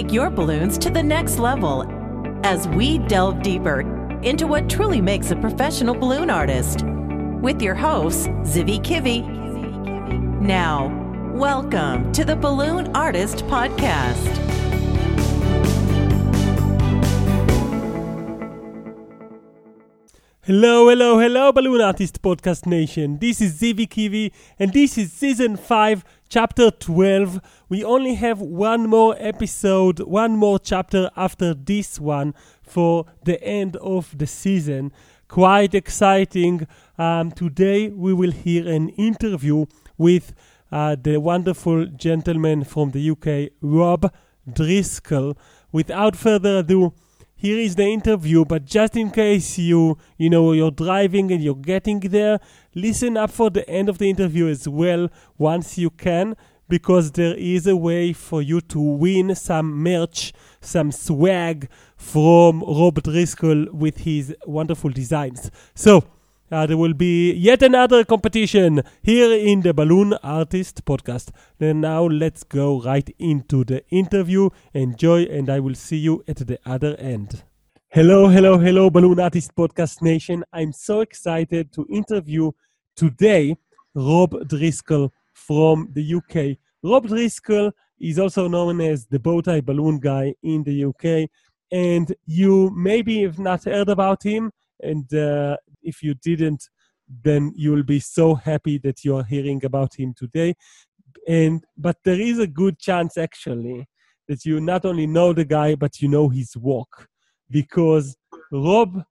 take your balloons to the next level as we delve deeper into what truly makes a professional balloon artist with your hosts, Zivi Kivi. Now, welcome to the Balloon Artist Podcast. Hello, hello, hello, Balloon Artist Podcast Nation. This is Zivi Kivi, and this is Season 5, Chapter 12. We only have one more episode, one more chapter after this one for the end of the season. Quite exciting. Today we will hear an interview with the wonderful gentleman from the UK, Rob Driscoll. Without further ado, here is the interview, but just in case you're driving and you're getting there, listen up for the end of the interview as well once you can, because there is a way for you to win some merch, some swag from Rob Driscoll with his wonderful designs. So there will be yet another competition here in the Balloon Artist Podcast. And now let's go right into the interview. Enjoy, and I will see you at the other end. Hello, hello, hello, Balloon Artist Podcast Nation. I'm so excited to interview today Rob Driscoll from the UK. Rob Driscoll is also known as the Bowtie Balloon Guy in the UK. And you maybe have not heard about him. And if you didn't, then you will be so happy that you are hearing about him today. But there is a good chance, actually, that you not only know the guy, but you know his work. Because Rob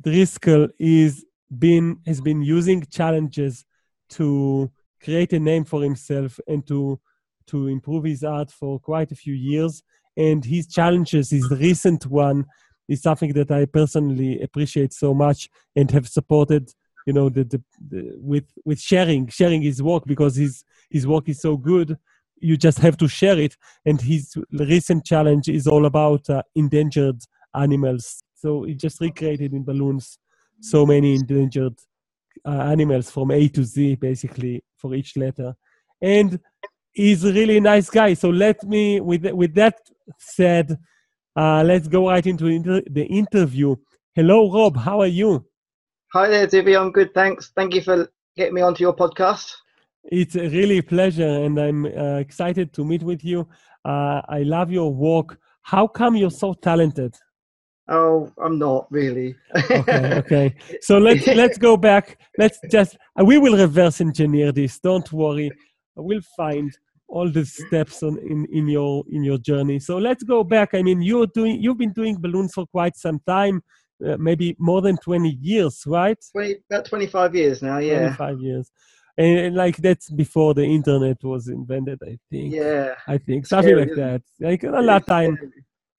Driscoll has been using challenges to create a name for himself and to improve his art for quite a few years. And his challenges, his recent one, is something that I personally appreciate so much and have supported, with sharing his work, because his work is so good. You just have to share it. And his recent challenge is all about endangered animals. So he just recreated in balloons so many endangered animals from A to Z, basically, for each letter. And he's a really nice guy. So let me, with that said, let's go right into the interview. Hello, Rob. How are you? Hi there, Zivi. I'm good, thanks. Thank you for getting me onto your podcast. It's a really pleasure, and I'm excited to meet with you. I love your work. How come you're so talented? Oh, I'm not really. Okay. So let's go back. We will reverse engineer this. Don't worry. We'll find all the steps in your journey. So let's go back. I mean, you've been doing balloons for quite some time, maybe more than 20 years, right? About 25 years now, yeah. 25 years. And like that's before the internet was invented, I think. Yeah. I think something like that. Like a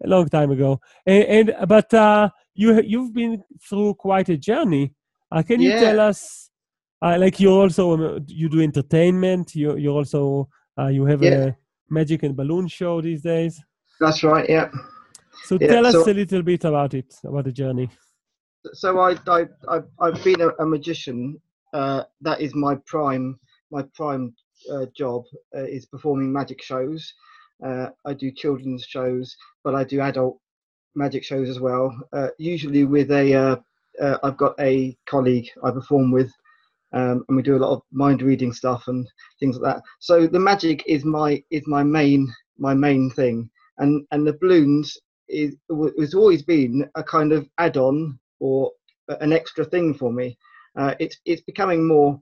long time ago. But you've been through quite a journey. Can you tell us you do entertainment, you're also you have a magic and balloon show these days. That's right, yeah. So tell us a little bit about it, about the journey. So I've been a magician. That is my prime job is performing magic shows. I do children's shows, but I do adult magic shows as well. Usually with I've got a colleague I perform with. And we do a lot of mind reading stuff and things like that. So the magic is my main thing, and the balloons has always been a kind of add-on or an extra thing for me. It's becoming more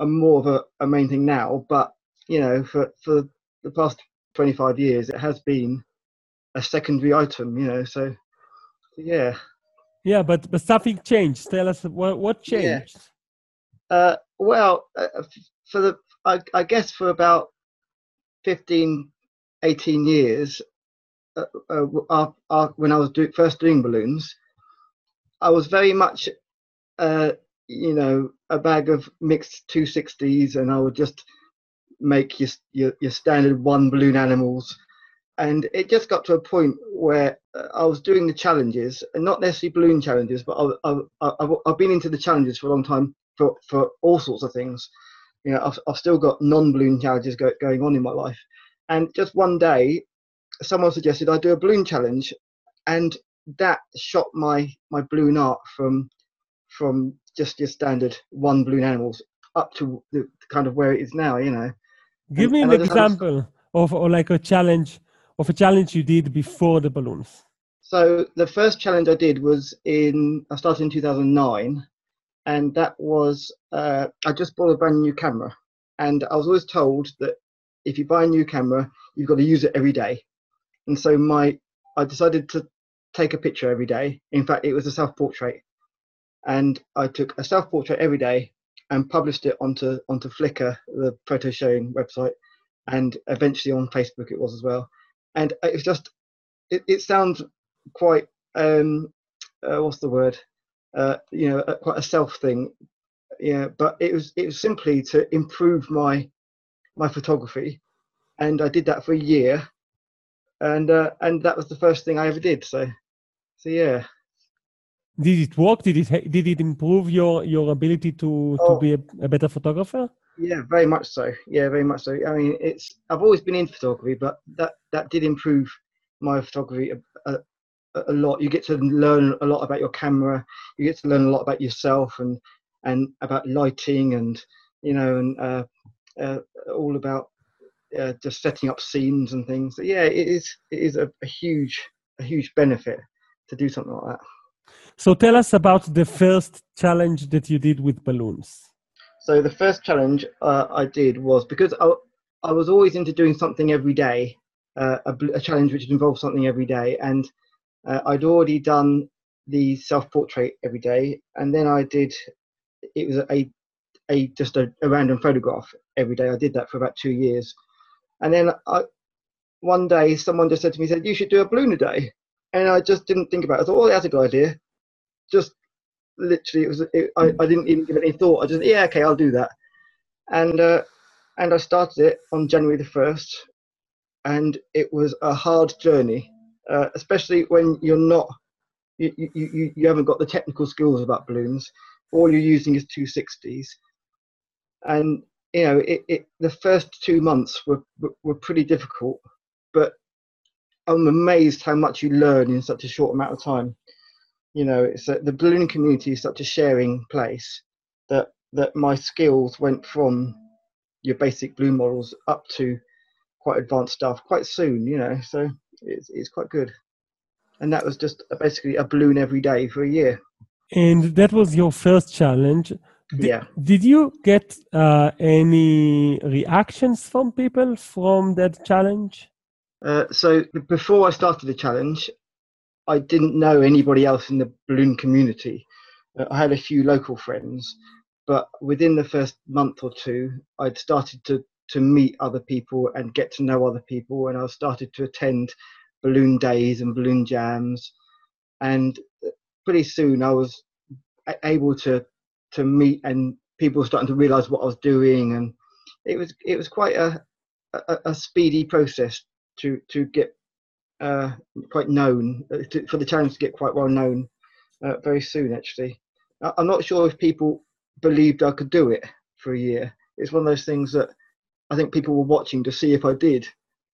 of a main thing now, but for the past 25 years it has been a secondary item. So yeah. Yeah, but something changed. Tell us what changed. Yeah. For about 15, 18 years, when I was first doing balloons, I was very much, a bag of mixed 260s, and I would just make your standard one balloon animals. And it just got to a point where I was doing the challenges, and not necessarily balloon challenges, but I've been into the challenges for a long time. For all sorts of things, I've still got non-balloon challenges going on in my life, and just one day someone suggested I do a balloon challenge, and that shot my balloon art from just your standard one balloon animals up to the kind of where it is now, you know. Give me an example of a challenge you did before the balloons. So the first challenge I did was I started in 2009, and that was I just bought a brand new camera, and I was always told that if you buy a new camera, you've got to use it every day. And so I decided to take a picture every day. In fact, it was a self-portrait, and I took a self-portrait every day and published it onto Flickr, the photo showing website, and eventually on Facebook it was as well. And it was just, it sounds quite, what's the word? You know, quite a self thing. Yeah, but it was simply to improve my photography, and I did that for a year, and that was the first thing I ever did. So yeah. Did it work? Did it improve your ability to be a better photographer? Yeah, very much so. Yeah, very much so. I mean, I've always been in photography, but that did improve my photography a lot. You get to learn a lot about your camera. You get to learn a lot about yourself and about lighting, and you know, and all about just setting up scenes and things. So yeah, it is a huge benefit to do something like that. So tell us about the first challenge that you did with balloons. So the first challenge I did was, because I was always into doing something every day, a challenge which involved something every day, and I'd already done the self-portrait every day, and then it was just a random photograph every day. I did that for about 2 years, and then one day someone just said to me, said, "You should do a balloon a day." And I just didn't think about it. I thought, oh, that's a good idea. Just literally, I didn't even give it any thought. I just, yeah, okay, I'll do that. And I started it on January the 1st. And it was a hard journey, especially when you're not, you haven't got the technical skills about balloons. All you're using is 260s. And, you know, the first 2 months were pretty difficult, but I'm amazed how much you learn in such a short amount of time. You know, the balloon community is such a sharing place that my skills went from your basic balloon models up to quite advanced stuff quite soon, you know, so it's quite good. And that was just basically a balloon every day for a year. And that was your first challenge. Yeah. Did you get any reactions from people from that challenge? So before I started the challenge, I didn't know anybody else in the balloon community. I had a few local friends, but within the first month or two, I'd started to meet other people and get to know other people, and I started to attend balloon days and balloon jams. And pretty soon I was able to meet, and people were starting to realise what I was doing, and it was quite a speedy process to get quite known, for the challenge to get quite well known very soon, actually. I'm not sure if people believed I could do it for a year. It's one of those things that I think people were watching to see if I did.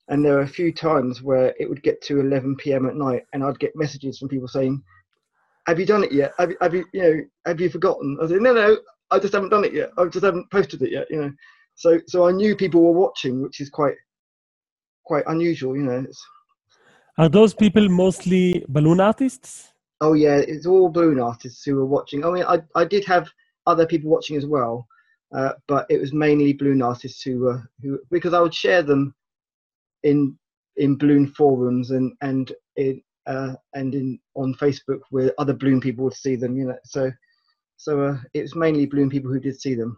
And there were a few times where it would get to 11 p.m. at night, and I'd get messages from people saying, "Have you done it yet? Have you forgotten?" I said, "No, I just haven't done it yet. I just haven't posted it yet." You know, so I knew people were watching, which is quite unusual, you know. Are those people mostly balloon artists? Oh yeah, it's all balloon artists who were watching. I mean, I did have other people watching as well, but it was mainly balloon artists who because I would share them in balloon forums and on Facebook, where other balloon people would see them, you know. So it was mainly balloon people who did see them.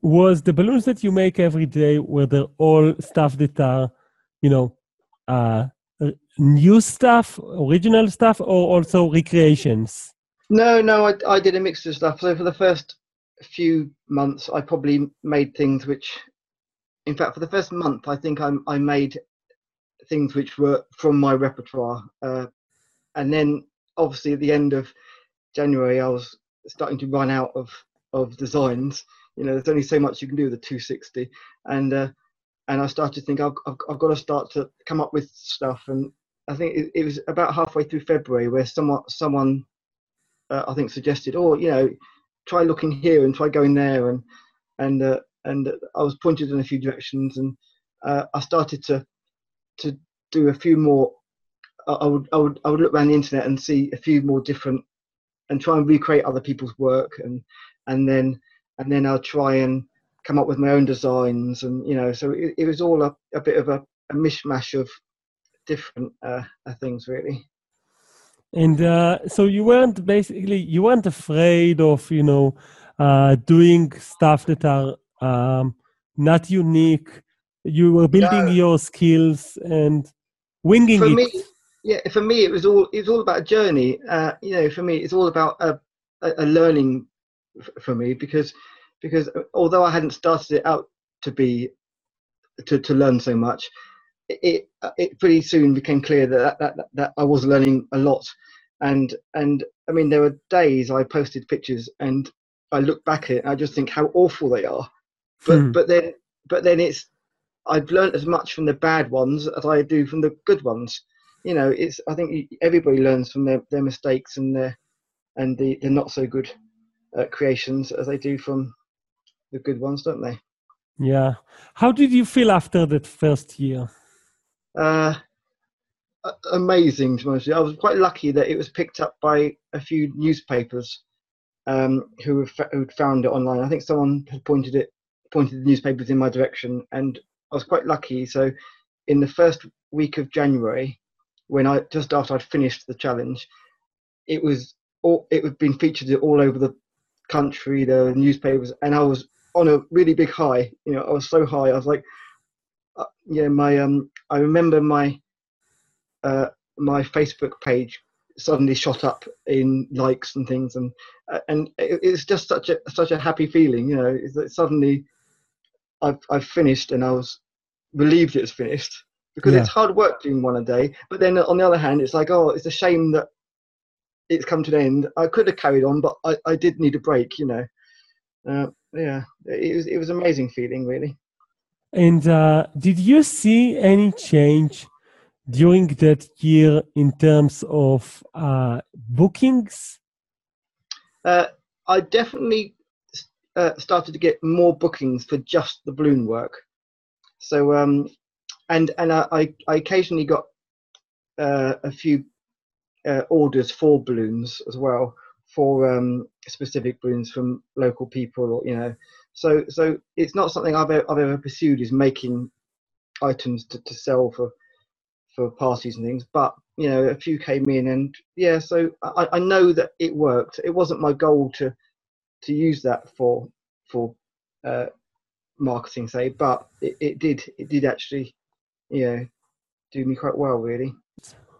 Was the balloons that you make every day, were they all stuff that are, you know, new stuff, original stuff, or also recreations? No, I did a mixture of stuff. So for the first few months, I probably made things which, in fact, for the first month, I think I made things which were from my repertoire. And then, obviously, at the end of January, I was starting to run out of designs. You know, there's only so much you can do with the 260. And And I started to think, I've got to start to come up with stuff. And I think it was about halfway through February where someone I think suggested, try looking here and try going there. And I was pointed in a few directions, and I started to do a few more. I would look around the internet and see a few more different, and try and recreate other people's work, and then I'll try and come up with my own designs, and so it was all a bit of a mishmash of different things, really. And so you weren't afraid of doing stuff that are not unique. You were building your skills and winging it. For me, it was all about a journey. For me, it's all about a learning for me, because although I hadn't started it out to learn so much, it pretty soon became clear that I was learning a lot. And I mean, there were days I posted pictures and I look back at it and I just think how awful they are. But then it's, I've learned as much from the bad ones as I do from the good ones. I think everybody learns from their mistakes and the not so good creations as they do from the good ones, don't they? Yeah. How did you feel after that first year? Amazing, to be honest. I was quite lucky that it was picked up by a few newspapers who found it online. I think someone had pointed the newspapers in my direction, and I was quite lucky. So in the first week of January, just after I'd finished the challenge, it had been featured all over the country, the newspapers, and I was on a really big high. I was so high. I was like, I remember my Facebook page suddenly shot up in likes and things, and it's just such a happy feeling. It's like suddenly I've finished, and I was relieved it's finished, because it's hard work doing one a day. But then on the other hand, it's like, it's a shame that it's come to an end. I could have carried on, but I did need a break. It was an amazing feeling, really. And did you see any change during that year in terms of bookings? I definitely started to get more bookings for just the balloon work. So, and I occasionally got a few orders for balloons as well, for specific balloons from local people, or. So it's not something I've ever pursued, is making items to sell for parties and things. But a few came in, and so I know that it worked. It wasn't my goal to use that for marketing, say, but it did actually do me quite well, really.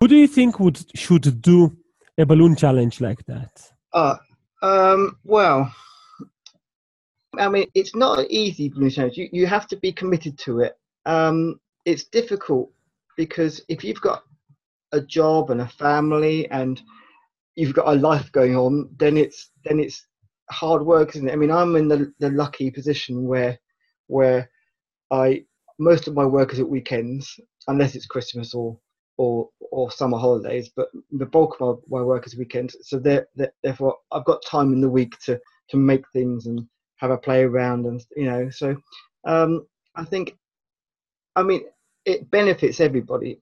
Who do you think should do a balloon challenge like that? Well, I mean, it's not an easy balloon challenge. You have to be committed to it. It's difficult because if you've got a job and a family and you've got a life going on, then it's hard work, isn't it? I mean, I'm in the lucky position where most of my work is at weekends, unless it's Christmas or summer holidays. But the bulk of my work is weekends, so therefore I've got time in the week to make things and have a play around, and so I think, I mean, it benefits everybody.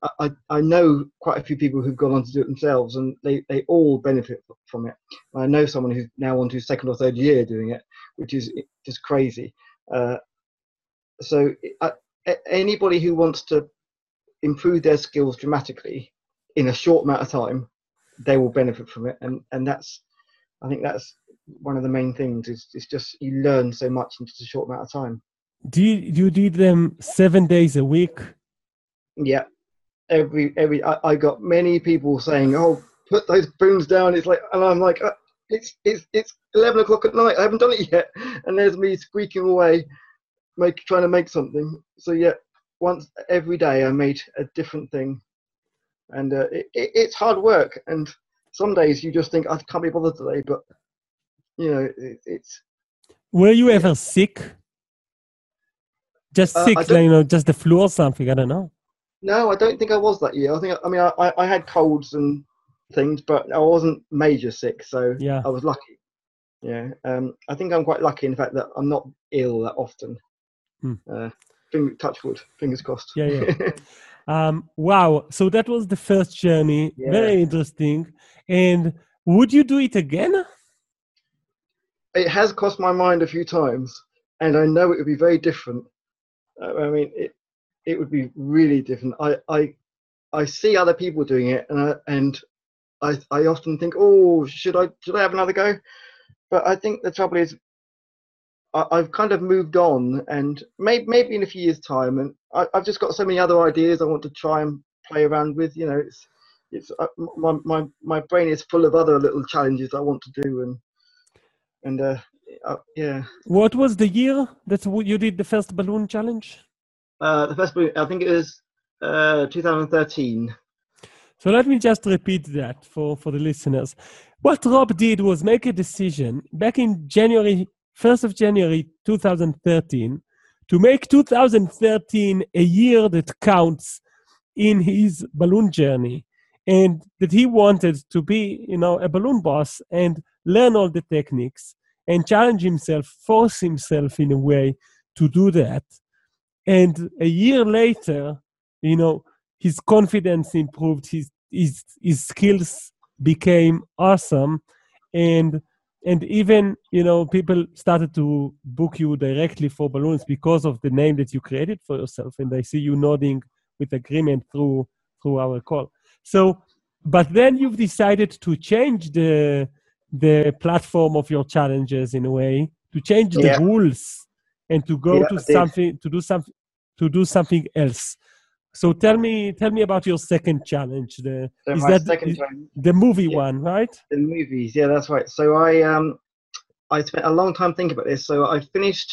I know quite a few people who've gone on to do it themselves, and they all benefit from it. I know someone who's now on to his second or third year doing it, which is just crazy. So anybody who wants to improve their skills dramatically in a short amount of time, they will benefit from it, and that's, I think that's one of the main things, is it's just you learn so much in just a short amount of time. Do you do them 7 days a week? Yeah, every I got many people saying, "Oh, put those balloons down." It's like, and I'm like, it's 11 o'clock at night. I haven't done it yet, and there's me squeaking away, trying to make something. So yeah, once every day I made a different thing, and it's hard work. And some days you just think, I can't be bothered today, but. Were you ever sick? Just sick, like, you know, just the flu or something. I don't know. No, I don't think I was that year. I think, I mean, I had colds and things, but I wasn't major sick, so yeah. I was lucky. Yeah, I think I'm quite lucky in the fact that I'm not ill that often. Touch wood, fingers crossed. Yeah, yeah. Wow. So that was the first journey. Yeah. Very interesting. And would you do it again? It has crossed my mind a few times, and I know it would be very different. I mean, it would be really different. I see other people doing it, and I often think, oh, should I have another go? But I think the trouble is, I've kind of moved on, and maybe in a few years' time, and I've just got so many other ideas I want to try and play around with. You know, my brain is full of other little challenges I want to do, and yeah. What was the year that you did the first balloon challenge? The first balloon, I think it was 2013. So let me just repeat that for the listeners. What Rob did was make a decision back in January. 1st of January 2013, to make 2013 a year that counts in his balloon journey, and that he wanted to be, you know, a balloon boss and learn all the techniques and challenge himself, force himself in a way to do that. And a year later, you know, his confidence improved, his skills became awesome, and even, you know, people started to book you directly for balloons because of the name that you created for yourself. And I see you nodding with agreement through our call. So, but then you've decided to change the platform of your challenges in a way, to change the rules and to go to something, to do something else. So tell me about your second challenge. The movie one, right? The movies, yeah, that's right. So I spent a long time thinking about this. So I finished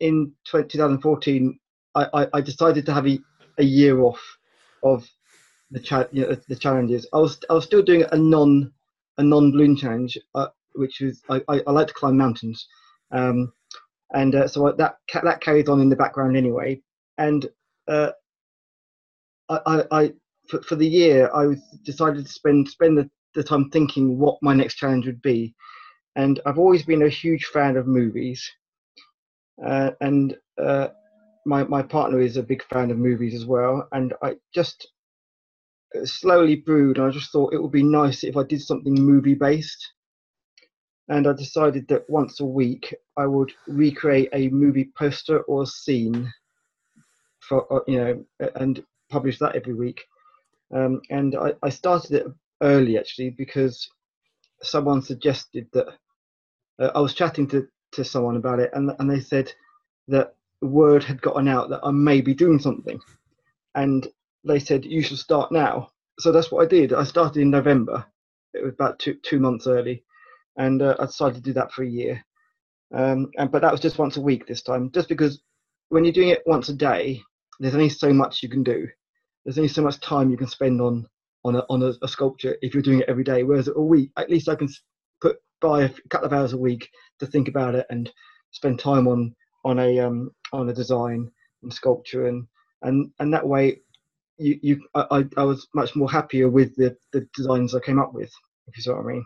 in 2014. I decided to have a year off of the challenges. I was still doing a non balloon challenge, which was I like to climb mountains, so that carried on in the background anyway, and. For the year, I decided to spend the time thinking what my next challenge would be, and I've always been a huge fan of movies, and my partner is a big fan of movies as well, and I just slowly brewed, and I just thought it would be nice if I did something movie based, and I decided that once a week I would recreate a movie poster or scene. For, you know, and publish that every week, and I started it early actually because someone suggested that I was chatting to someone about it, and they said that word had gotten out that I may be doing something, and they said you should start now. So that's what I did. I started in November. It was about two months early, and I decided to do that for a year, but that was just once a week this time, just because when you're doing it once a day. There's only so much you can do. There's only so much time you can spend on a sculpture if you're doing it every day. Whereas a week, at least I can put by a couple of hours a week to think about it and spend time on a design and sculpture and that way, I was much more happier with the designs I came up with. If you see what I mean.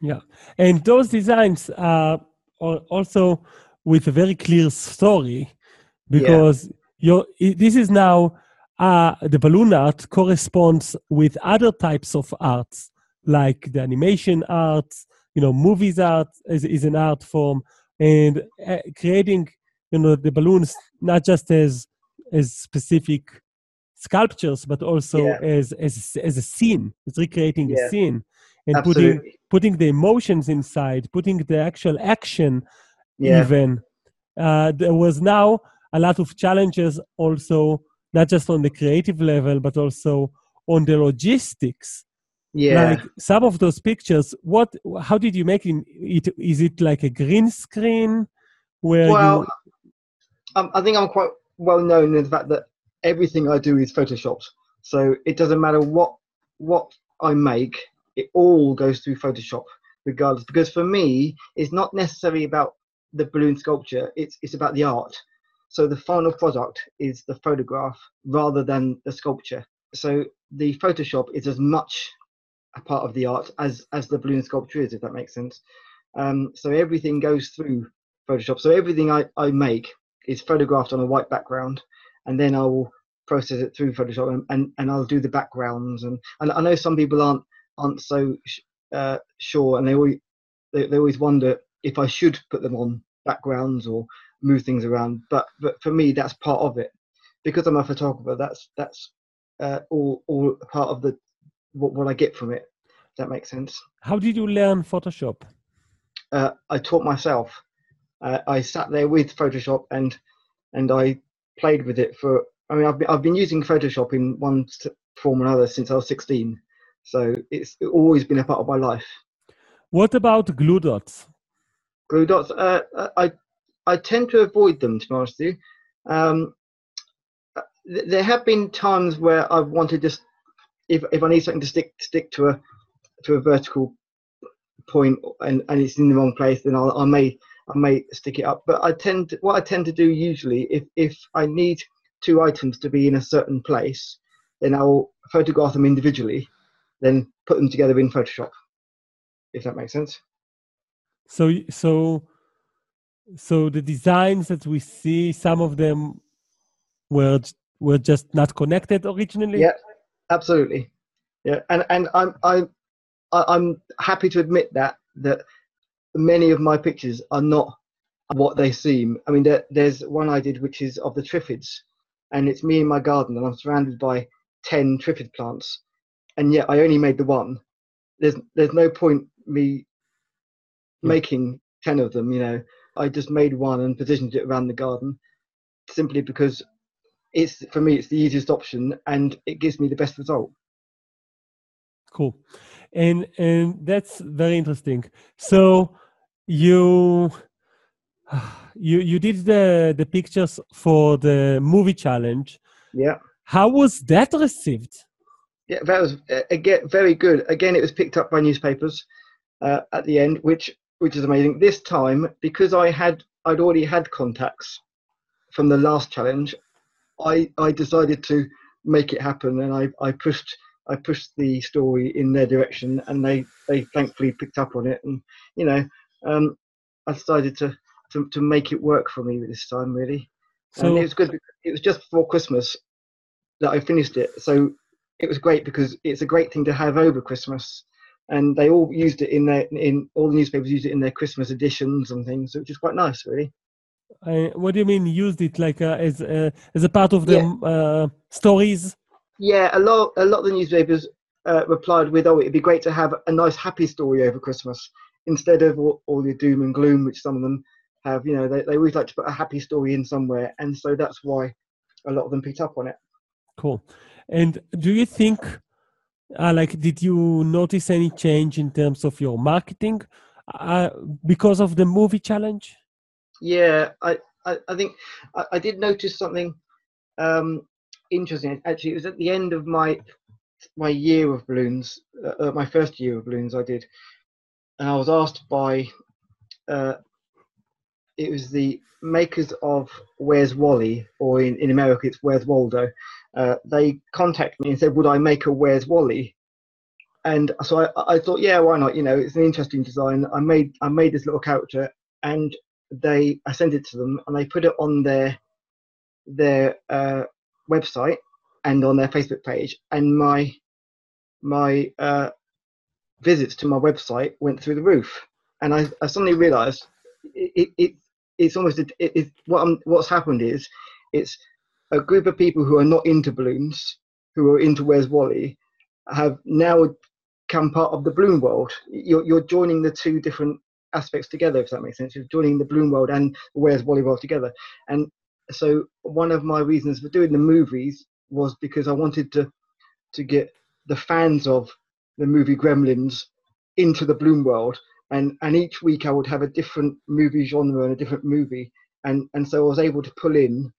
Yeah, and those designs are also with a very clear story because. Yeah. This is now the balloon art corresponds with other types of arts, like the animation arts, you know, movies art is an art form, and creating, you know, the balloons not just as specific sculptures, but also as a scene. It's recreating a scene and absolutely. putting the emotions inside, putting the actual action. Yeah. Even there was now. A lot of challenges also, not just on the creative level, but also on the logistics. Yeah. Like some of those pictures, how did you make it? Is it like a green screen? I think I'm quite well known in the fact that everything I do is photoshopped. So it doesn't matter what I make, it all goes through Photoshop regardless. Because for me, it's not necessarily about the balloon sculpture, it's about the art. So the final product is the photograph rather than the sculpture. So the Photoshop is as much a part of the art as the balloon sculpture is, if that makes sense. So everything goes through Photoshop. So everything I make is photographed on a white background, and then I will process it through Photoshop, and I'll do the backgrounds. And I know some people aren't so sure, and they always wonder if I should put them on backgrounds or move things around. But for me, that's part of it. Because I'm a photographer, that's all part of the what I get from it, if that makes sense. How did you learn Photoshop? I taught myself. I sat there with Photoshop and I played with it for. I mean, I've been using Photoshop in one form or another since I was 16, so it's always been a part of my life. What about glue dots? Glue dots, I tend to avoid them, to be honest with you. There have been times where I've wanted just if I need something to stick to a vertical point and it's in the wrong place, then I may stick it up. But I tend to do usually if I need two items to be in a certain place, then I'll photograph them individually, then put them together in Photoshop, if that makes sense. So the designs that we see, some of them were just not connected originally. Yeah, absolutely. Yeah, and I'm happy to admit that many of my pictures are not what they seem. I mean, there's one I did which is of the Triffids, and it's me in my garden, and I'm surrounded by 10 Triffid plants, and yet I only made the one. There's no point me making 10 of them, you know. I just made one and positioned it around the garden, simply because for me it's the easiest option and it gives me the best result. Cool. And that's very interesting. So you did the pictures for the movie challenge. Yeah. How was that received? Yeah, that was again very good. Again, it was picked up by newspapers at the end, which is amazing. This time, because I'd already had contacts from the last challenge, I decided to make it happen, and I pushed the story in their direction, and they thankfully picked up on it. And, you know, I decided to make it work for me this time, really. So, and it was good. It was just before Christmas that I finished it. So it was great because it's a great thing to have over Christmas. And they all used it all the newspapers used it in their Christmas editions and things, which is quite nice, really. What do you mean used it, like as a part of the stories? Yeah, a lot of the newspapers replied with, "Oh, it'd be great to have a nice happy story over Christmas instead of all the doom and gloom which some of them have." You know, they always like to put a happy story in somewhere, and so that's why a lot of them picked up on it. Cool. And do you think, did you notice any change in terms of your marketing because of the movie challenge? Yeah, I think I did notice something. Interesting, actually. It was at the end of my year of balloons, my first year of balloons I did, and I was asked by it was the makers of Where's Wally, or in America it's Where's Waldo. They contacted me and said, would I make a Where's Wally? And so I thought, yeah, why not? You know, it's an interesting design. I made this little character, and I sent it to them, and they put it on their website and on their Facebook page, and my visits to my website went through the roof. And I suddenly realized it's almost what's happened is it's a group of people who are not into balloons, who are into Where's Wally, have now become part of the balloon world. You're joining the two different aspects together, if that makes sense. You're joining the balloon world and Where's Wally world together. And so one of my reasons for doing the movies was because I wanted to get the fans of the movie Gremlins into the balloon world. And each week I would have a different movie genre and a different movie. And so I was able to pull in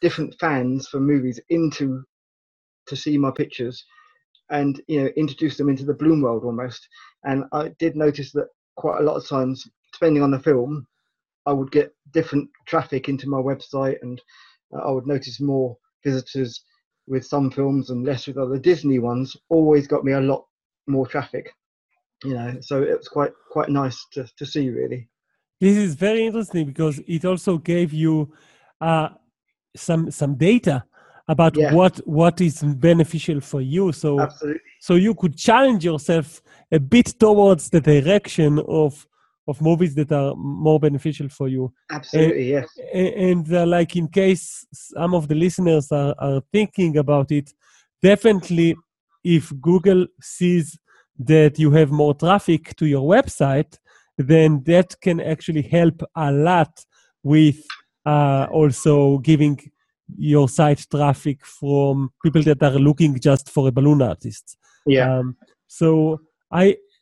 different fans from movies to see my pictures and, you know, introduce them into the balloon world almost. And I did notice that quite a lot of times, depending on the film, I would get different traffic into my website, and I would notice more visitors with some films and less with other. Disney ones always got me a lot more traffic, you know, so it was quite nice to see, really. This is very interesting because it also gave you some data about what is beneficial for you. So absolutely. So you could challenge yourself a bit towards the direction of movies that are more beneficial for you. Absolutely, and, yes. And like in case some of the listeners are thinking about it, definitely if Google sees that you have more traffic to your website, then that can actually help a lot with also giving your site traffic from people that are looking just for a balloon artist. Yeah.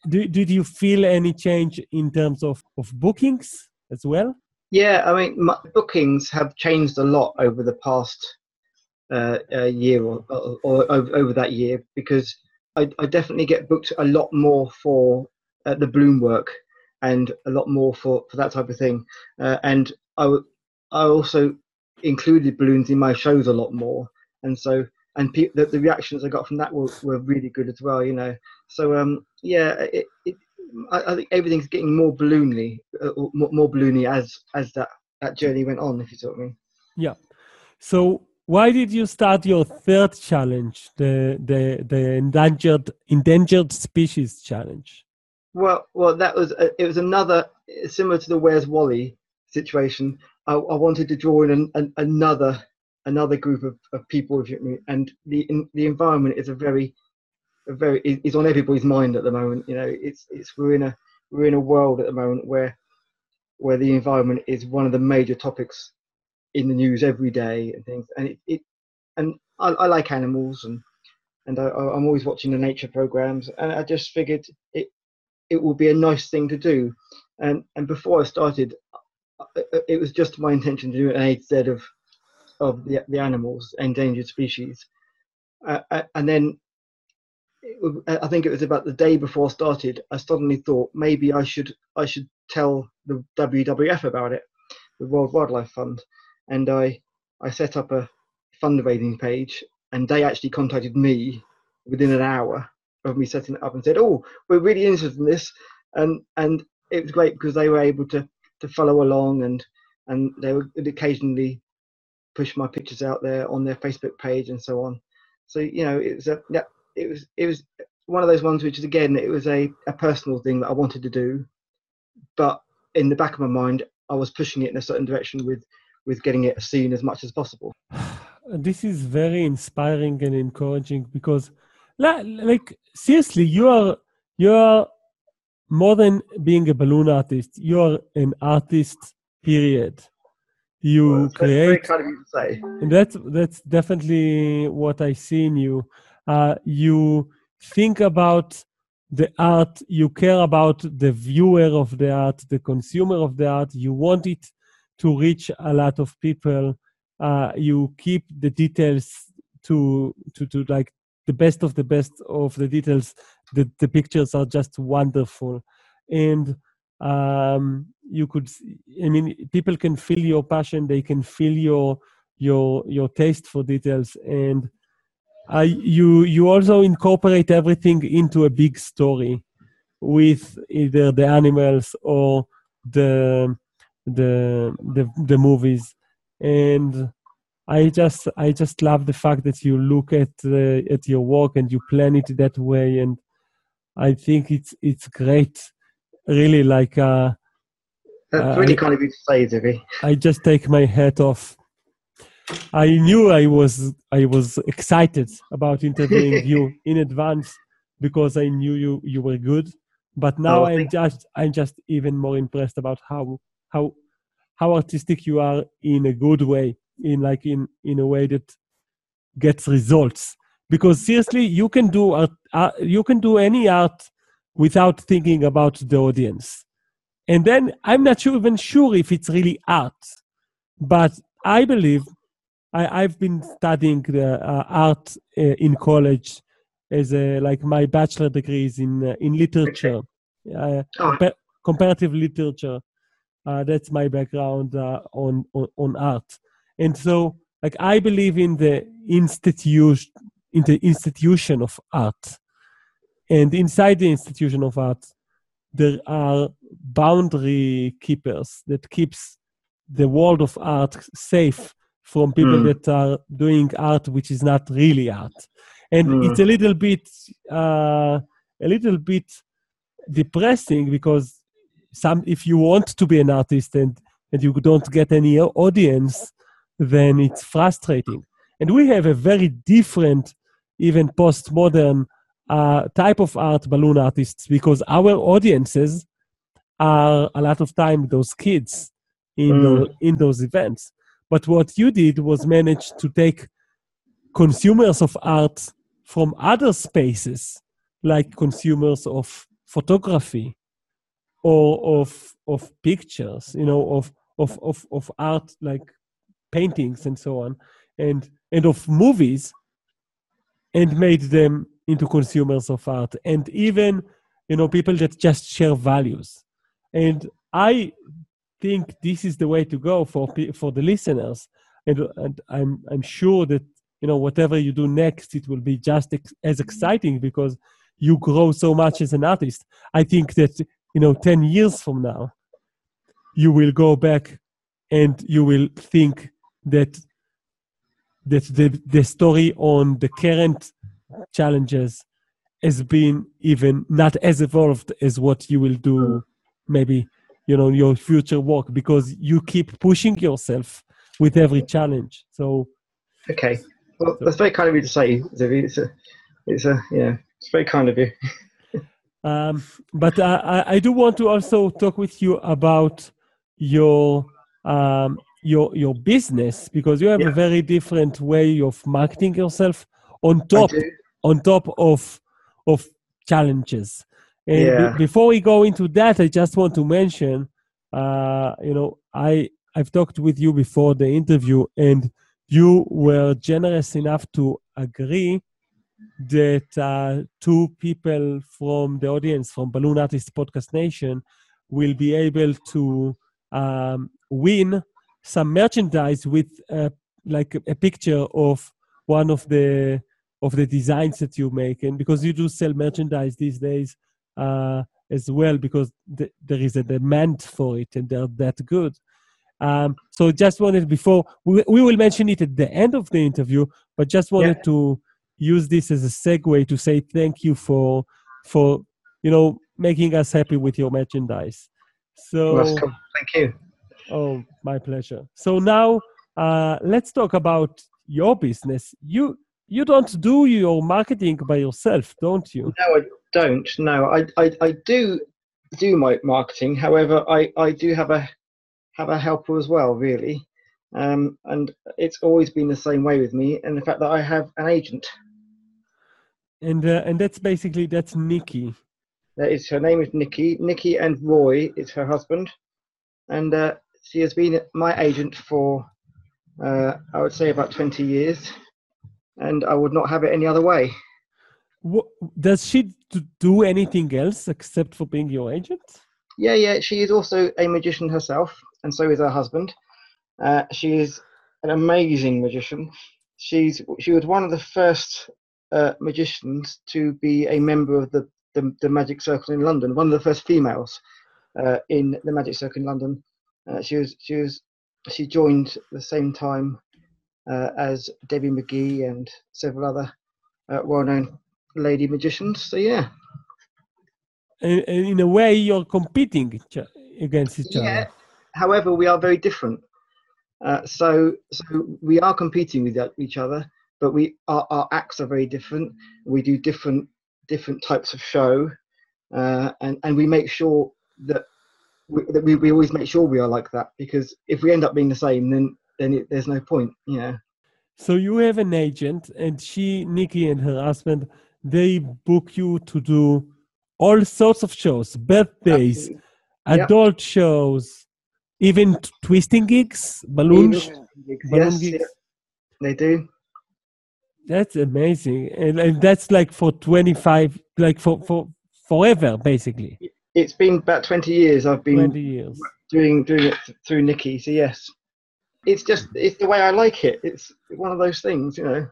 Did you feel any change in terms of bookings as well? Yeah, I mean, my bookings have changed a lot over the past year or over that year, because I definitely get booked a lot more for the balloon work and a lot more for that type of thing. And I also included balloons in my shows a lot more. And so... and the reactions I got from that were really good as well, you know. So, I think everything's getting more balloony, as that journey went on, if you know what I mean. Yeah. So, why did you start your third challenge, the endangered species challenge? Well, that was it was another similar to the Where's Wally situation. I wanted to draw in another group of people, and the environment is a very is on everybody's mind at the moment. You know, it's we're in a world at the moment where the environment is one of the major topics in the news every day and things. And I like animals, and I'm always watching the nature programs, and I just figured it would be a nice thing to do. And before I started, it was just my intention to do an AZ of the animals, endangered species, and then I think it was about the day before I started, I suddenly thought maybe I should tell the WWF about it, the World Wildlife Fund, and I set up a fundraising page, and they actually contacted me within an hour of me setting it up and said, "Oh, we're really interested in this," and it was great because they were able to follow along, and they would occasionally push my pictures out there on their Facebook page and so on. So, you know, it was one of those ones which is, again, it was a personal thing that I wanted to do, but in the back of my mind, I was pushing it in a certain direction with getting it seen as much as possible. This is very inspiring and encouraging because, like, seriously, you are more than being a balloon artist. You are an artist, period. You create, and that's definitely what I see in you. You think about the art, you care about the viewer of the art, the consumer of the art. You want it to reach a lot of people. You keep the details to like the best of the details. The pictures are just wonderful, and you could, I mean, people can feel your passion. They can feel your taste for details, and you also incorporate everything into a big story, with either the animals or the movies. And I just love the fact that you look at your work and you plan it that way. And I think it's great. Really, like... that's really kind of you to say, Zivi. I just take my hat off. I knew I was excited about interviewing you in advance because I knew you were good. But now I'm just even more impressed about how artistic you are in a good way, in a way that gets results. Because seriously, you can do art, any art without thinking about the audience. And then I'm not even sure if it's really art. But I believe, I've been studying art in college as my bachelor degree is in literature, comparative literature. That's my background on art. And so, like, I believe in the institution of art. And inside the institution of art, there are boundary keepers that keeps the world of art safe from people that are doing art which is not really art. And it's a little bit depressing, because if you want to be an artist and you don't get any audience, then it's frustrating. And we have a very different, even postmodern type of art, balloon artists, because our audiences are a lot of time those kids in those events. But what you did was manage to take consumers of art from other spaces, like consumers of photography or of pictures, you know, of art like paintings and so on, and of movies, and made them into consumers of art, and even, you know, people that just share values. And I think this is the way to go for the listeners, and I'm sure that, you know, whatever you do next, it will be just as exciting, because you grow so much as an artist. I think that, you know, 10 years from now, you will go back and you will think that the story on the current challenges has been even not as evolved as what you will do maybe, you know, your future work, because you keep pushing yourself with every challenge. So okay, well, that's very kind of you to say, Zivi. It's very kind of you. But I do want to also talk with you about your business, because you have a very different way of marketing yourself on top of challenges. And before we go into that, I just want to mention, you know, I've talked with you before the interview, and you were generous enough to agree that two people from the audience from Balloon Artist Podcast Nation will be able to win some merchandise with a picture of one of the designs that you make. And because you do sell merchandise these days as well, because there is a demand for it and they're that good. So just wanted, before, we will mention it at the end of the interview, but just wanted to use this as a segue to say thank you for, you know, making us happy with your merchandise. So welcome. Thank you. Oh, my pleasure. So now let's talk about your business. You don't do your marketing by yourself, don't you? No, I don't. No, I do my marketing. However, I do have a helper as well, really. And it's always been the same way with me. And the fact that I have an agent. And that's Nikki. Her name is Nikki. Nikki and Roy is her husband. And she has been my agent for, I would say, about 20 years. And I would not have it any other way. Does she do anything else except for being your agent? Yeah. She is also a magician herself. And so is her husband. She is an amazing magician. She was one of the first magicians to be a member of the Magic Circle in London. One of the first females in the Magic Circle in London. She joined the same time as Debbie McGee and several other well-known lady magicians. So yeah. And in a way, you're competing against each other. Yeah. However, we are very different. So we are competing with each other, but our acts are very different. We do different types of show, and we make sure that we always make sure we are like that, because if we end up being the same, then there's no point, you know. So you have an agent, and Nikki and her husband, they book you to do all sorts of shows, birthdays, adult shows. Even twisting gigs, balloon gigs. Yeah, they do. That's amazing, and that's like for 25, like for forever, basically. It's been about 20 years. doing it through Nikki. So yes, it's just, it's the way I like it. It's one of those things, you know.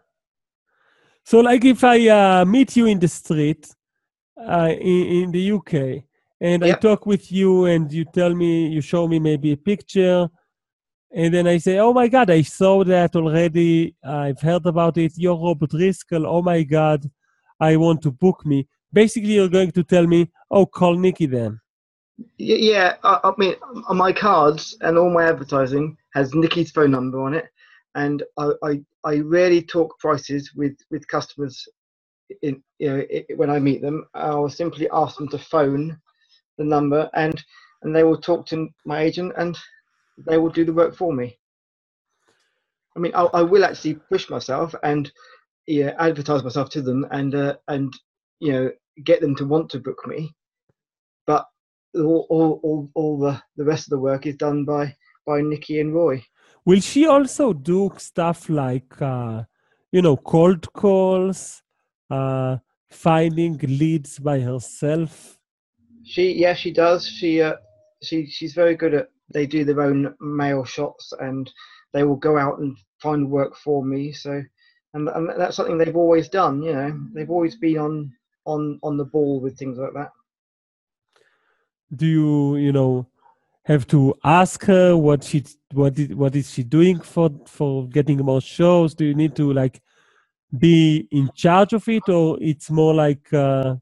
So like if I meet you in the street in the UK and I talk with you and you tell me, you show me maybe a picture and then I say, oh my God, I saw that already. I've heard about it. You're Rob Driscoll. Oh my God, I want to book me. Basically, you're going to tell me, oh, call Nikki then. Yeah, I mean, on my cards and all my advertising has Nikki's phone number on it. And I rarely talk prices with customers when I meet them. I'll simply ask them to phone the number and they will talk to my agent and they will do the work for me. I mean, I will actually push myself and advertise myself to them and you know, get them to want to book me. But all the rest of the work is done by Nikki and Roy. Will she also do stuff like, cold calls, finding leads by herself? She does. She's very good at, they do their own mail shots and they will go out and find work for me. So, and that's something they've always done, you know, they've always been on the ball with things like that. Do you, have to ask her what is she doing for getting more shows? Do you need to like be in charge of it, or it's more like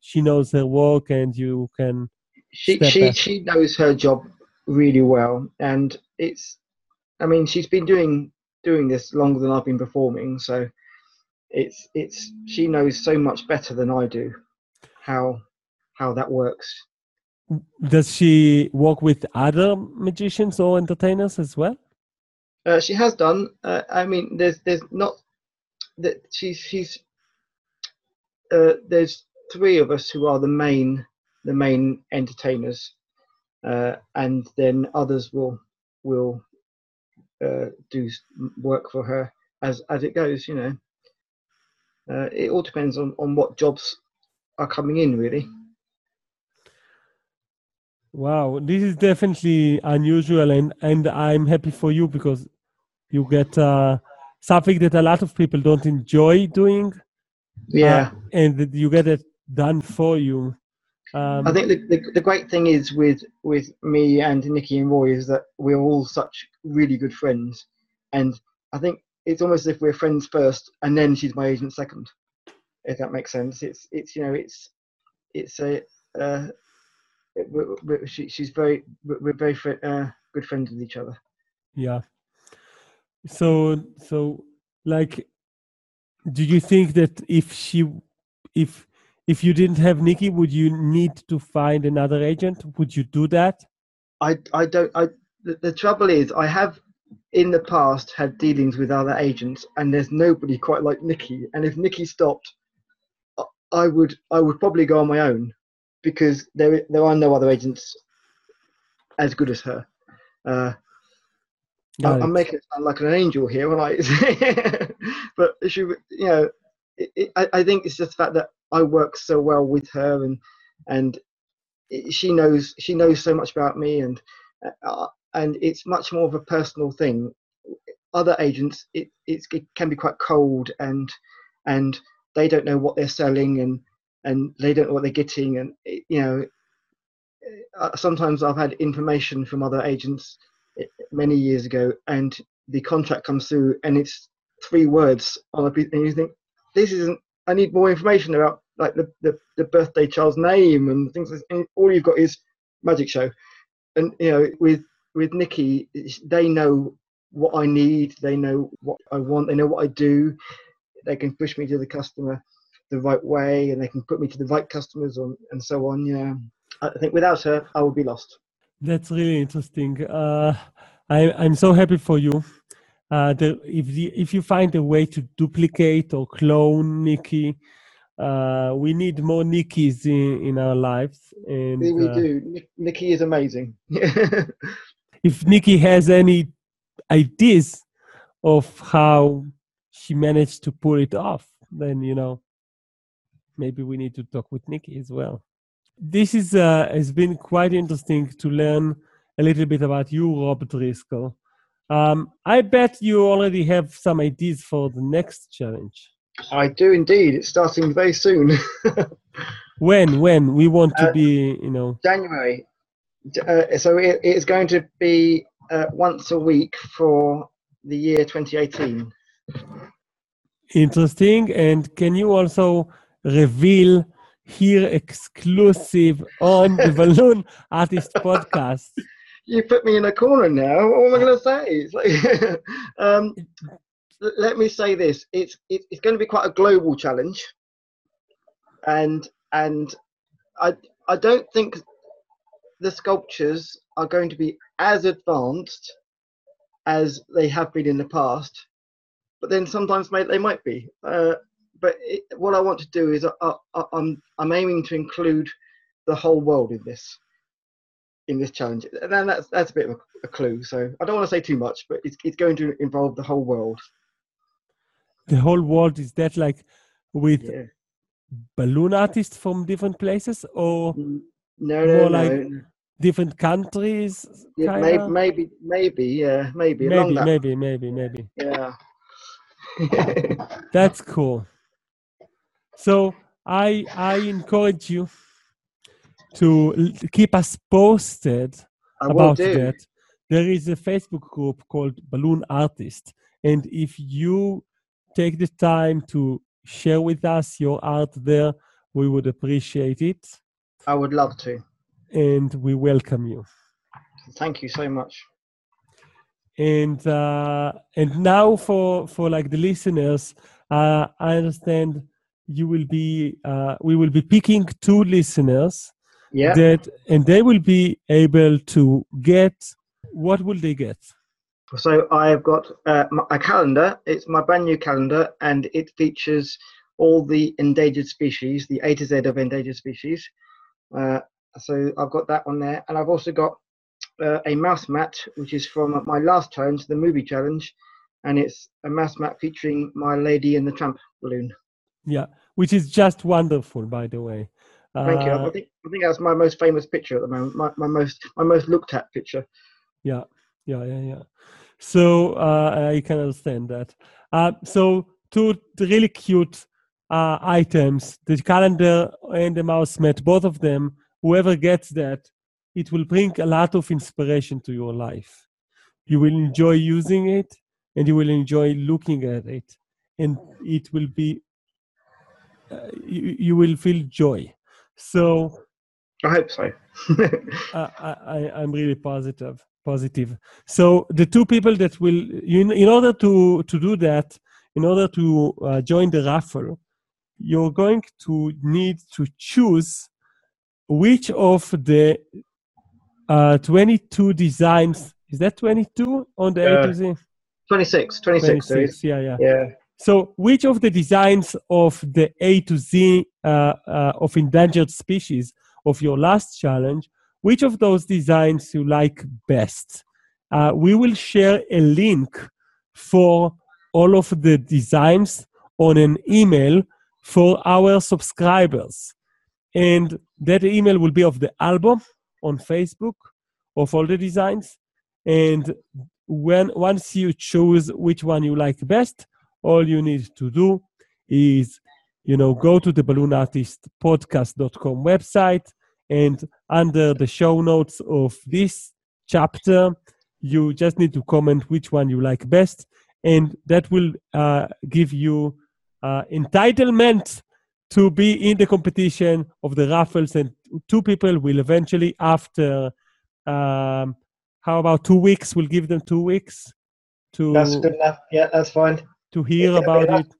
she knows her work and you can? She knows her job really well, and it's, I mean, she's been doing this longer than I've been performing, so it's she knows so much better than I do how that works. Does she work with other magicians or entertainers as well? She has done. I mean, there's not that she's there's three of us who are the main entertainers, and then others will do work for her as it goes. You know, it all depends on what jobs are coming in, really. Wow, this is definitely unusual, and I'm happy for you because you get something that a lot of people don't enjoy doing. Yeah. And you get it done for you. I think the great thing is with me and Nikki and Roy is that we're all such really good friends. And I think it's almost as if we're friends first and then she's my agent second, if that makes sense. We're very good friends with each other. Yeah. So like, do you think that if you didn't have Nikki, would you need to find another agent? Would you do that? The trouble is, I have in the past had dealings with other agents, and there's nobody quite like Nikki. And if Nikki stopped, I would probably go on my own, because there are no other agents as good as her. Right. I'm making it sound like an angel here, but she, I think it's just the fact that I work so well with her, and she knows so much about me, and it's much more of a personal thing. Other agents, it can be quite cold, and they don't know what they're selling, and they don't know what they're getting, and sometimes I've had information from other agents many years ago, and the contract comes through and it's 3 words on a piece, and you think, this isn't, I need more information about like the birthday child's name and things, and all you've got is magic show. And with Nikki, they know what I need, they know what I want, they know what I do, they can push me to the customer the right way, and they can put me to the right customers and so on. Yeah, I think without her, I would be lost. That's really interesting. I'm so happy for you. If you find a way to duplicate or clone Nikki, we need more Nikkis in our lives. And we do. Nikki is amazing. If Nikki has any ideas of how she managed to pull it off, then maybe we need to talk with Nikki as well. This has been quite interesting to learn a little bit about you, Rob Driscoll. I bet you already have some ideas for the next challenge. I do indeed. It's starting very soon. When? We want to be, you know... January. So it's going to be once a week for the year 2018. Interesting. And can you also reveal here exclusive on the Balloon Artist Podcast? You put me in a corner now. What am I going to say? It's like, let me say this. It's going to be quite a global challenge. And I don't think the sculptures are going to be as advanced as they have been in the past, but then sometimes they might be. What I want to do is I'm aiming to include the whole world in this challenge, and that's a bit of a clue. So I don't want to say too much, but it's going to involve the whole world. The whole world, is that like with? Yeah. Balloon artists from different places, or no, different countries? Yeah, maybe. Yeah. That's cool. So I encourage you to keep us posted about that. There is a Facebook group called Balloon Artist, and if you take the time to share with us your art there, we would appreciate it. I would love to. And we welcome you. Thank you so much. And now for like the listeners, I understand we will be picking 2 listeners. Yeah. And they will be able to get, what will they get? So I've got a calendar. It's my brand new calendar, and it features all the endangered species, the A to Z of endangered species. So I've got that on there. And I've also got a mouse mat, which is from my last challenge, the movie challenge. And it's a mouse mat featuring my Lady and the Tramp balloon. Yeah, which is just wonderful, by the way. Thank you. I think that's my most famous picture at the moment, my most looked at picture. Yeah. Yeah. So I can understand that. So 2 really cute items, the calendar and the mouse mat, both of them, whoever gets that, it will bring a lot of inspiration to your life. You will enjoy using it, and you will enjoy looking at it. And it will be, you will feel joy. So I hope so. I'm really positive. So the 2 people that will, in order to do that, in order to join the raffle, you're going to need to choose which of the 22 designs. Is that 22 on the A to Z? 26. Yeah. So which of the designs of the A to Z of endangered species of your last challenge, which of those designs you like best? We will share a link for all of the designs on an email for our subscribers. And that email will be of the album on Facebook of all the designs. And once you choose which one you like best, all you need to do is, go to the balloonartistpodcast.com website, and under the show notes of this chapter, you just need to comment which one you like best. And that will give you entitlement to be in the competition of the raffles. And 2 people will eventually, after, how about 2 weeks? We'll give them 2 weeks. That's good enough. Yeah, that's fine. To hear about it.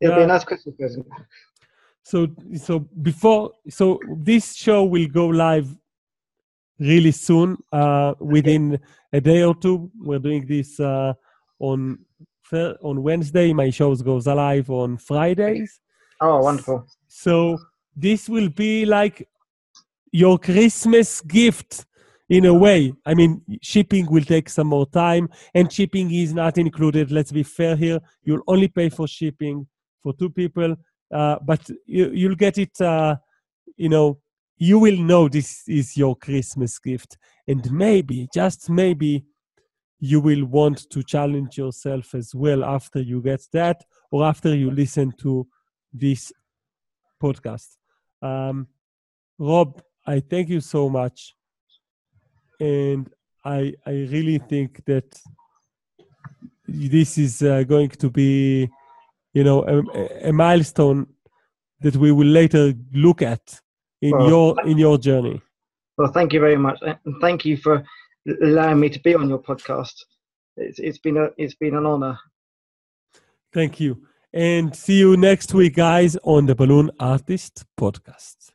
It'll be a nice Christmas present. So this show will go live really soon, within a day or 2. We're doing this on Wednesday. My shows goes live on Fridays. Oh, wonderful! So this will be like your Christmas gift in a way. I mean, shipping will take some more time, and shipping is not included. Let's be fair here. You'll only pay for shipping for 2 people. But you'll get it, you will know this is your Christmas gift. And maybe, just maybe, you will want to challenge yourself as well after you get that, or after you listen to this podcast. Rob, I thank you so much. And I really think that this is going to be, you know, a milestone that we will later look at in your journey. Well, thank you very much, and thank you for allowing me to be on your podcast. It's been an honor. Thank you, and see you next week, guys, on the Balloon Artist Podcast.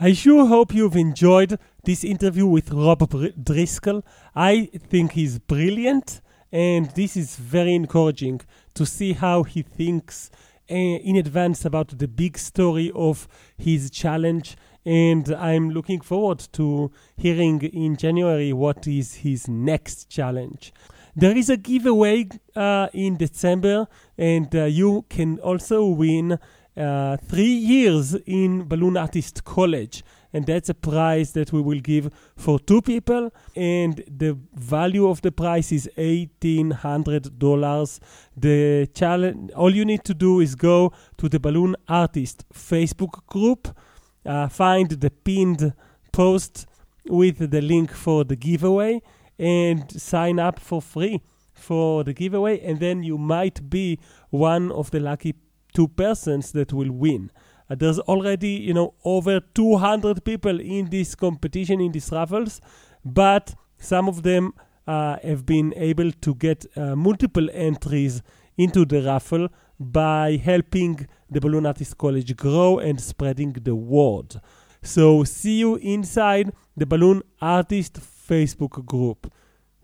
I sure hope you've enjoyed this interview with Rob Driscoll. I think he's brilliant, and this is very encouraging to see how he thinks in advance about the big story of his challenge. And I'm looking forward to hearing in January what is his next challenge. There is a giveaway in December, and you can also win 3 years in Balloon Artist College, and that's a prize that we will give for 2 people, and the value of the prize is $1,800. The challenge, all you need to do is go to the Balloon Artist Facebook group, find the pinned post with the link for the giveaway, and sign up for free for the giveaway, and then you might be one of the lucky 2 persons that will win. There's already, you know, over 200 people in this competition, in these raffles, but some of them have been able to get multiple entries into the raffle by helping the Balloon Artist College grow and spreading the word. So see you inside the Balloon Artist Facebook group,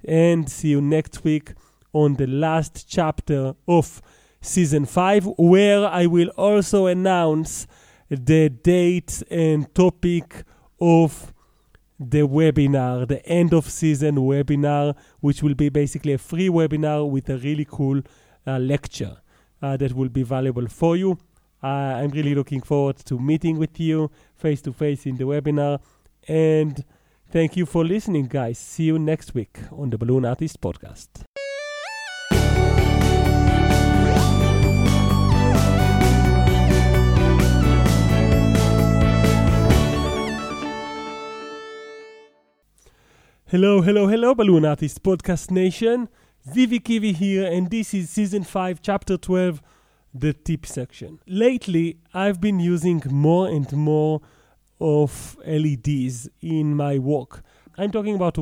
and see you next week on the last chapter of Season 5, where I will also announce the date and topic of the webinar, the end of season webinar, which will be basically a free webinar with a really cool lecture that will be valuable for you. I'm really looking forward to meeting with you face to face in the webinar. And thank you for listening, guys. See you next week on the Balloon Artist Podcast. Hello, hello, hello, Balloon Artist Podcast Nation. Zivi Kivi here, and this is Season 5, Chapter 12, the tip section. Lately, I've been using more and more of LEDs in my work. I'm talking about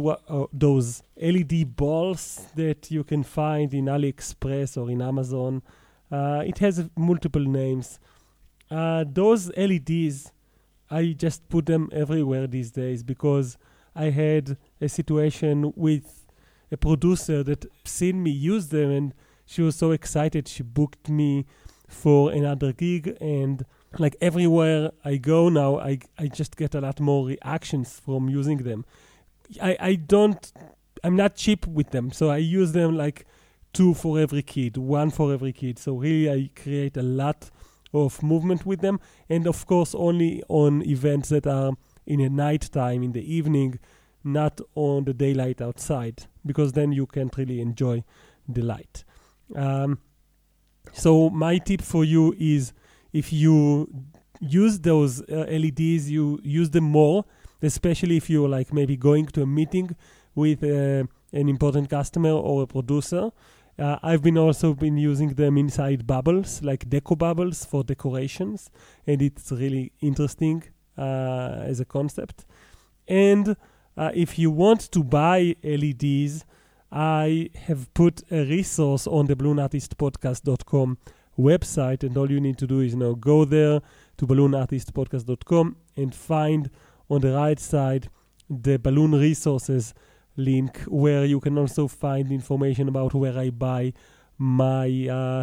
those LED balls that you can find in AliExpress or in Amazon. It has multiple names. Those LEDs, I just put them everywhere these days because I had a situation with a producer that seen me use them, and she was so excited. She booked me for another gig, and like everywhere I go now, I just get a lot more reactions from using them. I'm not cheap with them, so I use them like 2 for every kid, 1 for every kid. So really I create a lot of movement with them, and of course only on events that are in the night time, in the evening, not on the daylight outside, because then you can't really enjoy the light. So my tip for you is, if you use those LEDs, you use them more, especially if you're like maybe going to a meeting with an important customer or a producer. I've been also been using them inside bubbles, like deco bubbles for decorations, and it's really interesting as a concept. And if you want to buy LEDs, I have put a resource on the balloonartistpodcast.com website, and all you need to do is now go there to balloonartistpodcast.com and find on the right side the balloon resources link, where you can also find information about where I buy my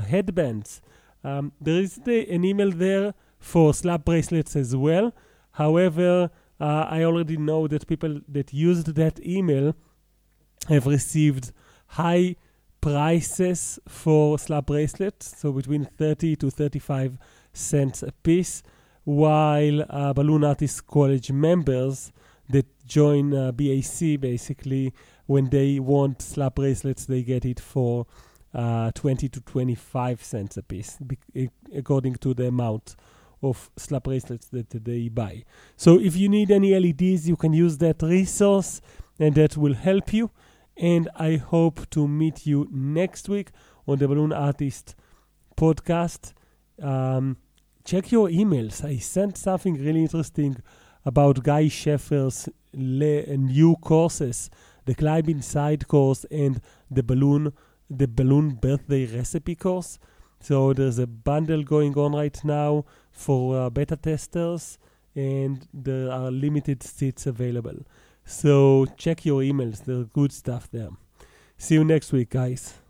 headbands. There is an email there for slap bracelets as well. However, I already know that people that used that email have received high prices for slap bracelets, so between 30 to 35 cents a piece, while Balloon Artist College members that join BAC, basically, when they want slap bracelets, they get it for 20 to 25 cents a piece, according to the amount of slap bracelets that they buy. So if you need any LEDs, you can use that resource, and that will help you. And I hope to meet you next week on the Balloon Artist Podcast. Check your emails. I sent something really interesting about Guy Sheffer's new courses, the Climb Inside course and the balloon birthday recipe course. So there's a bundle going on right now for beta testers, and there are limited seats available. So check your emails. There's good stuff there. See you next week, guys.